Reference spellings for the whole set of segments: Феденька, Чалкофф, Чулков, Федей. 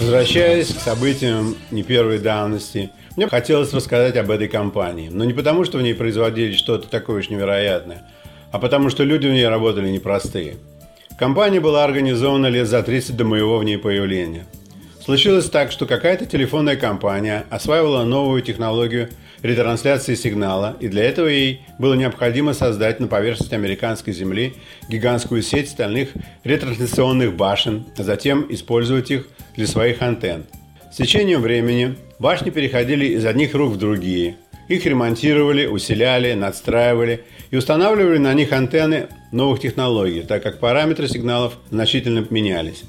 Возвращаясь к событиям не первой давности, мне хотелось рассказать об этой компании. Но не потому, что в ней производили что-то такое уж невероятное, а потому, что люди в ней работали непростые. Компания была организована лет за 30 до моего в ней появления. Случилось так, что какая-то телефонная компания осваивала новую технологию ретрансляции сигнала, и для этого ей было необходимо создать на поверхности американской земли гигантскую сеть стальных ретрансляционных башен, а затем использовать их для своих антенн. С течением времени башни переходили из одних рук в другие. Их ремонтировали, усиляли, надстраивали и устанавливали на них антенны новых технологий, так как параметры сигналов значительно менялись.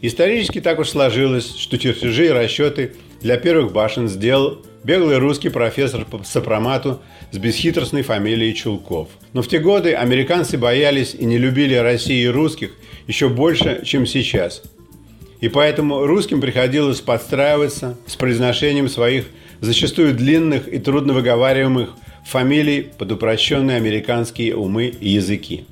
Исторически так уж сложилось, что чертежи и расчеты для первых башен сделал беглый русский профессор по сопромату с бесхитростной фамилией Чулков. Но в те годы американцы боялись и не любили России и русских еще больше, чем сейчас. И поэтому русским приходилось подстраиваться с произношением своих зачастую длинных и трудновыговариваемых фамилий под упрощенные американские умы и языки.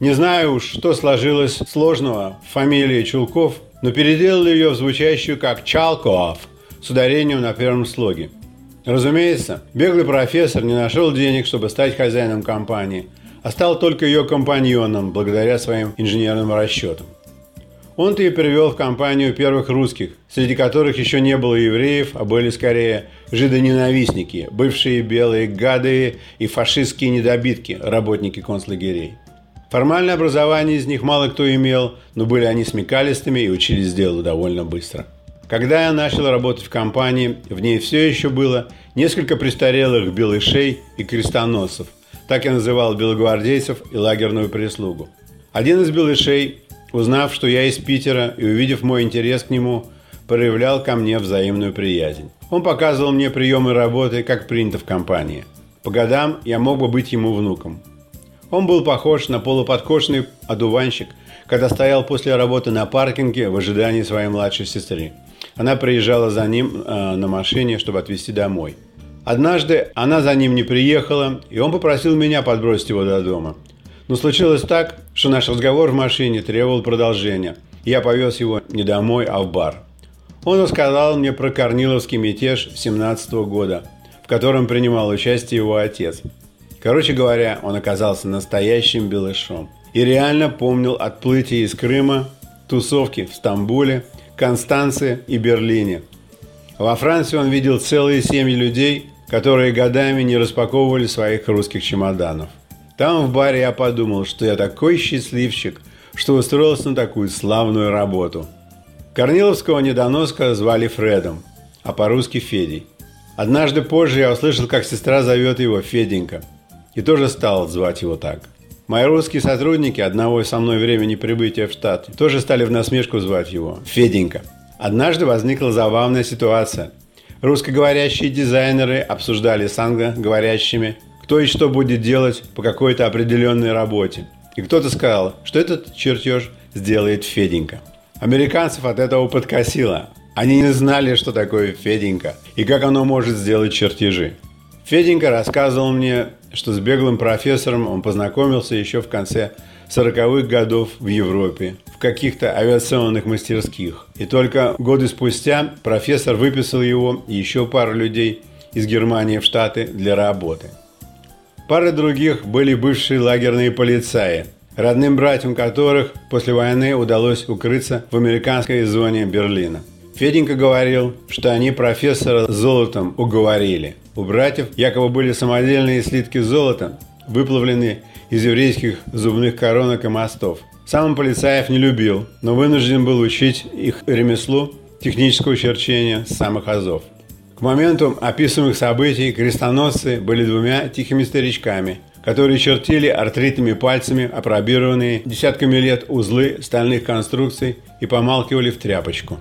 Не знаю уж, что сложилось сложного в фамилии Чулков, но переделали ее в звучащую как Чалкофф с ударением на первом слоге. Разумеется, беглый профессор не нашел денег, чтобы стать хозяином компании, а стал только ее компаньоном благодаря своим инженерным расчетам. Он-то и привел в компанию первых русских, среди которых еще не было евреев, а были скорее жидоненавистники, бывшие белые гады и фашистские недобитки, работники концлагерей. Формальное образование из них мало кто имел, но были они смекалистыми и учились делу довольно быстро. Когда я начал работать в компании, в ней все еще было несколько престарелых белышей и крестоносцев. Так я называл белогвардейцев и лагерную прислугу. Один из белышей, узнав, что я из Питера и увидев мой интерес к нему, проявлял ко мне взаимную приязнь. Он показывал мне приемы работы, как принято в компании. По годам я мог бы быть ему внуком. Он был похож на полуподкошенный одуванчик, когда стоял после работы на паркинге в ожидании своей младшей сестры. Она приезжала за ним на машине, чтобы отвезти домой. Однажды она за ним не приехала, и он попросил меня подбросить его до дома. Но случилось так, что наш разговор в машине требовал продолжения. Я повез его не домой, а в бар. Он рассказал мне про корниловский мятеж 1917 года, в котором принимал участие его отец. Короче говоря, он оказался настоящим белышом и реально помнил отплытие из Крыма, тусовки в Стамбуле, Констанции и Берлине. Во Франции он видел целые семьи людей, которые годами не распаковывали своих русских чемоданов. Там в баре я подумал, что я такой счастливчик, что устроился на такую славную работу. Корниловского недоноска звали Фредом, а по-русски Федей. Однажды позже я услышал, как сестра зовет его Феденька. И тоже стал звать его так. Мои русские сотрудники одного со мной времени прибытия в штат тоже стали в насмешку звать его Феденька. Однажды возникла забавная ситуация. Русскоговорящие дизайнеры обсуждали с англоговорящими, кто и что будет делать по какой-то определенной работе. И кто-то сказал, что этот чертеж сделает Феденька. Американцев от этого подкосило. Они не знали, что такое Феденька и как оно может сделать чертежи. Феденька рассказывал мне, что с беглым профессором он познакомился еще в конце 40-х годов в Европе, в каких-то авиационных мастерских. И только годы спустя профессор выписал его и еще пару людей из Германии в Штаты для работы. Пары других были бывшие лагерные полицаи, родным братьям которых после войны удалось укрыться в американской зоне Берлина. Феденька говорил, что они профессора золотом уговорили. У братьев якобы были самодельные слитки золота, выплавленные из еврейских зубных коронок и мостов. Сам он полицаев не любил, но вынужден был учить их ремеслу технического черчения с самых азов. К моменту описываемых событий крестоносцы были двумя тихими старичками, которые чертили артритными пальцами опробированные десятками лет узлы стальных конструкций и помалкивали в тряпочку.